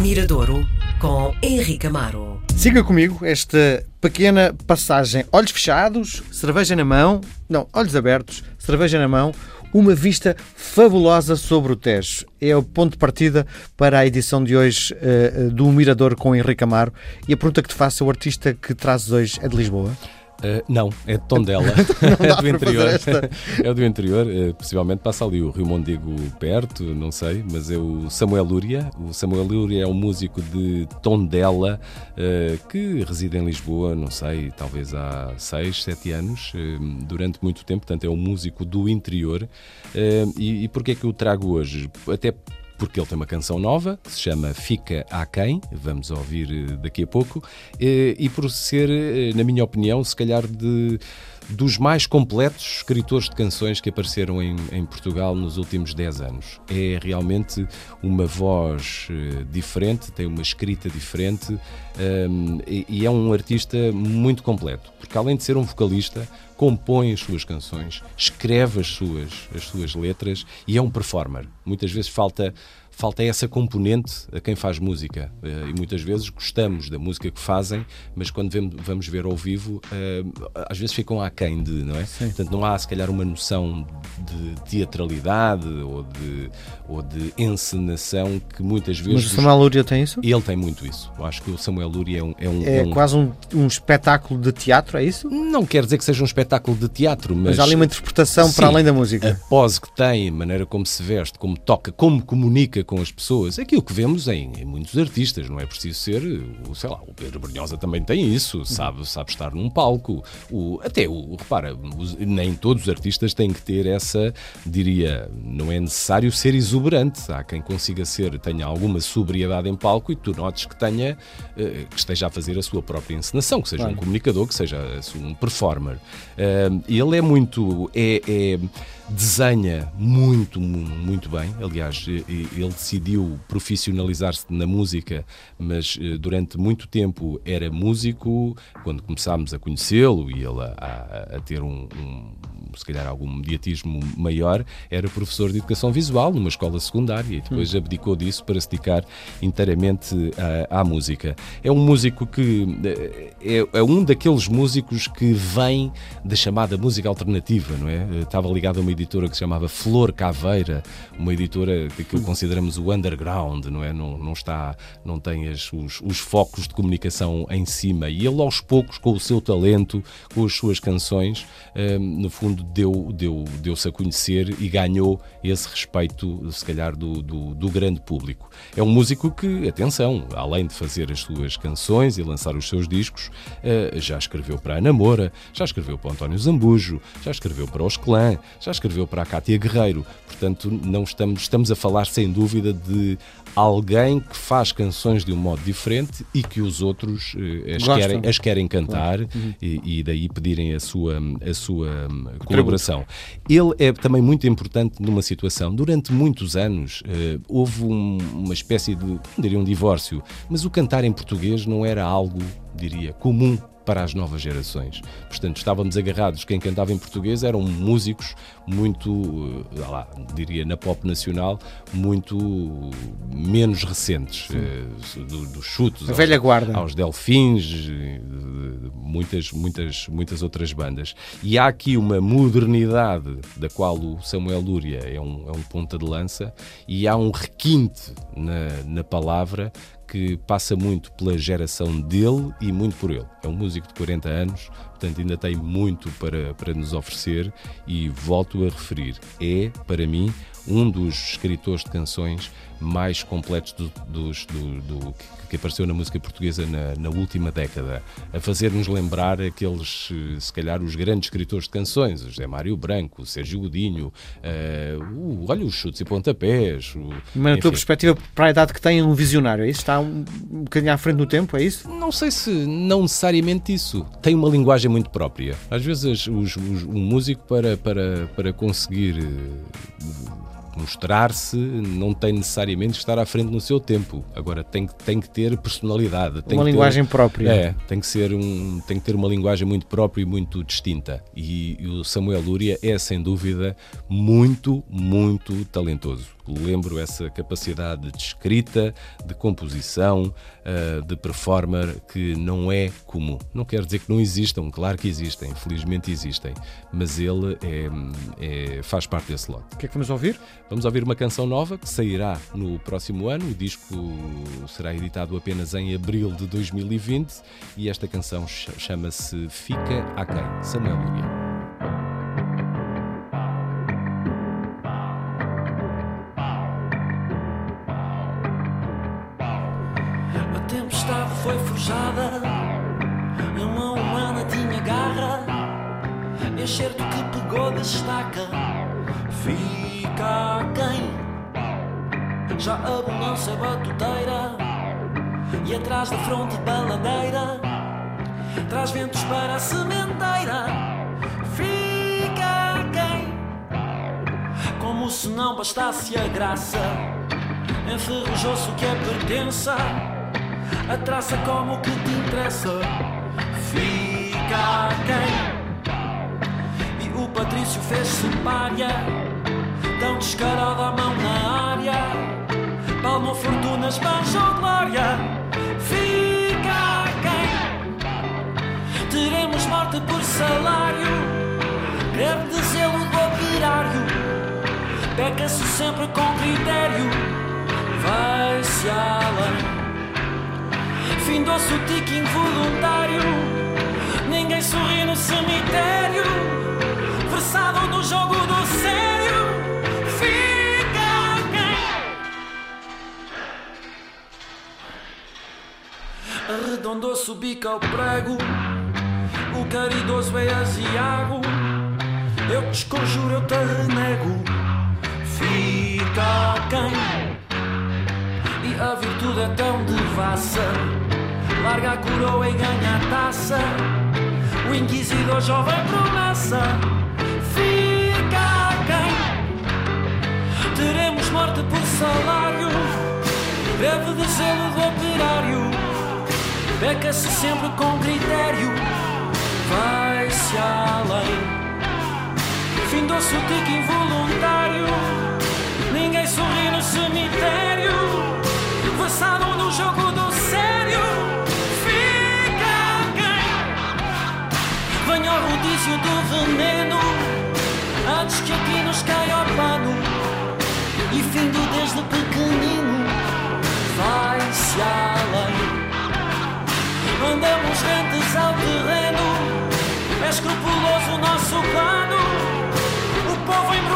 Miradouro com Henrique Amaro. Siga comigo esta pequena passagem. Olhos fechados, cerveja na mão. Não, olhos abertos, cerveja na mão. Uma vista fabulosa sobre o Tejo. É o ponto de partida para a edição de hoje do Miradouro com Henrique Amaro. E a pergunta que te faço, o artista que trazes hoje é de Lisboa? Não, é de Tondela. É do interior. É do interior, possivelmente passa ali o Rio Mondego perto, não sei, mas é o Samuel Lúria. O Samuel Lúria é um músico de Tondela que reside em Lisboa, não sei, talvez há 6, 7 anos, durante muito tempo, portanto é um músico do interior. E porquê é que eu trago hoje? Até porque ele tem uma canção nova, que se chama Fica a Quem, vamos ouvir daqui a pouco, e por ser, na minha opinião, se calhar dos mais completos escritores de canções que apareceram em Portugal nos últimos 10 anos. É realmente uma voz diferente, tem uma escrita diferente, e é um artista muito completo, porque além de ser um vocalista, compõe as suas canções, escreve as suas letras e é um performer. Muitas vezes falta essa componente a quem faz música, e muitas vezes gostamos da música que fazem, mas quando vamos ver ao vivo, às vezes ficam aquém de, não é? Sim. Portanto, não há se calhar uma noção de teatralidade ou de encenação que muitas vezes... Mas o Samuel Lúria tem isso? Ele tem muito isso. Eu acho que o Samuel Lúria é quase um espetáculo de teatro, é isso? Não quer dizer que seja um espetáculo de teatro, mas há ali uma interpretação, sim, para além da música. A pose que tem, a maneira como se veste, como toca, como comunica com as pessoas, aquilo que vemos em muitos artistas, não é preciso ser, sei lá, o Pedro Brunhosa também tem isso, sabe estar num palco, nem todos os artistas têm que ter essa, diria, não é necessário ser exuberante, há quem consiga tenha alguma sobriedade em palco e tu notes que que esteja a fazer a sua própria encenação, que seja um comunicador, que seja um performer. Ele é muito, desenha muito, muito bem, aliás, ele decidiu profissionalizar-se na música, mas durante muito tempo era músico. Quando começámos a conhecê-lo e ele a ter se calhar algum mediatismo maior, era professor de educação visual numa escola secundária e depois abdicou disso para se dedicar inteiramente à música. É um músico que é um daqueles músicos que vem da chamada música alternativa, não é? Estava ligado a uma editora que se chamava Flor Caveira, uma editora que consideramos o underground, não é? Não tem os focos de comunicação em cima, e ele aos poucos, com o seu talento, com as suas canções, no fundo deu-se a conhecer e ganhou esse respeito, se calhar, do grande público. É um músico que, atenção, além de fazer as suas canções e lançar os seus discos, já escreveu para a Ana Moura, já escreveu para o António Zambujo, já escreveu para os Clã, já escreveu para a Cátia Guerreiro. Portanto, não estamos a falar, sem dúvida, de alguém que faz canções de um modo diferente e que os outros as querem cantar e daí pedirem a sua colaboração. Ele é também muito importante numa situação. Durante muitos anos houve uma espécie de, não diria um divórcio, mas o cantar em português não era algo, diria, comum para as novas gerações. Portanto, estávamos agarrados, quem cantava em português eram músicos muito, diria, na pop nacional, muito menos recentes, dos Chutes, a velha guarda, aos Delfins, muitas outras bandas. E há aqui uma modernidade da qual o Samuel Lúria é um ponta de lança, e há um requinte na palavra que passa muito pela geração dele e muito por ele. É um músico de 40 anos, portanto ainda tem muito para nos oferecer, e volto a referir, é, para mim, um dos escritores de canções mais completos que apareceu na música portuguesa na última década, a fazer-nos lembrar aqueles, se calhar, os grandes escritores de canções, José Mário Branco, Sérgio Godinho, olha, os Chutes e Pontapés. Mas na tua perspectiva, para a idade que tem, é um visionário, é isso? Está um bocadinho à frente do tempo, é isso? Não sei se não necessariamente isso. Tem uma linguagem muito própria. Às vezes um músico para conseguir mostrar-se não tem necessariamente de estar à frente no seu tempo. Agora tem que ter personalidade, tem uma linguagem própria. Tem que ter uma linguagem muito própria e muito distinta. E o Samuel Lúria é, sem dúvida, muito, muito talentoso. lembro essa capacidade de escrita, de composição, de performer que não é comum. Não quer dizer que não existam, claro que existem, felizmente existem, mas ele faz parte desse lote. O que é que vamos ouvir? Vamos ouvir uma canção nova que sairá no próximo ano. O disco será editado apenas em abril de 2020 e esta canção chama-se Fica a Quem, Samuel Lúria. Foi forjada, a mão humana tinha garra, enxerto que pegou destaca. Fica a quem? Já a bonança batuteira e atrás da fronte baladeira traz ventos para a sementeira. Fica a quem? Como se não bastasse a graça, enferrujou-se o que é pertença, a traça como o que te interessa. Fica a quem? E o Patrício fez-se palha, tão descarada a mão na área, palmou fortunas, baixou glória. Fica a quem? Teremos morte por salário, greve de zelo do operário, peca-se sempre com critério, vai-se além. Findou-se o tique involuntário, ninguém sorri no cemitério, versado no jogo do sério. Fica quem? Arredondou-se o bico ao prego, o caridoso é aziago, eu te desconjuro, eu te renego. Fica quem? E a virtude é tão devassa, larga a coroa e ganha a taça, o inquisidor jovem promessa. Fica quem? Teremos morte por salário, breve de zelo do operário, beca-se sempre com critério, vai-se além. Findou-se o tique involuntário, ninguém sorri no cemitério, versaram no jogo do sério. Venha ao rodízio do veneno, antes que aqui nos caia ao pano, e fim do desde pequenino, vai-se além. Andamos rentes ao terreno, é escrupuloso o nosso plano, o povo em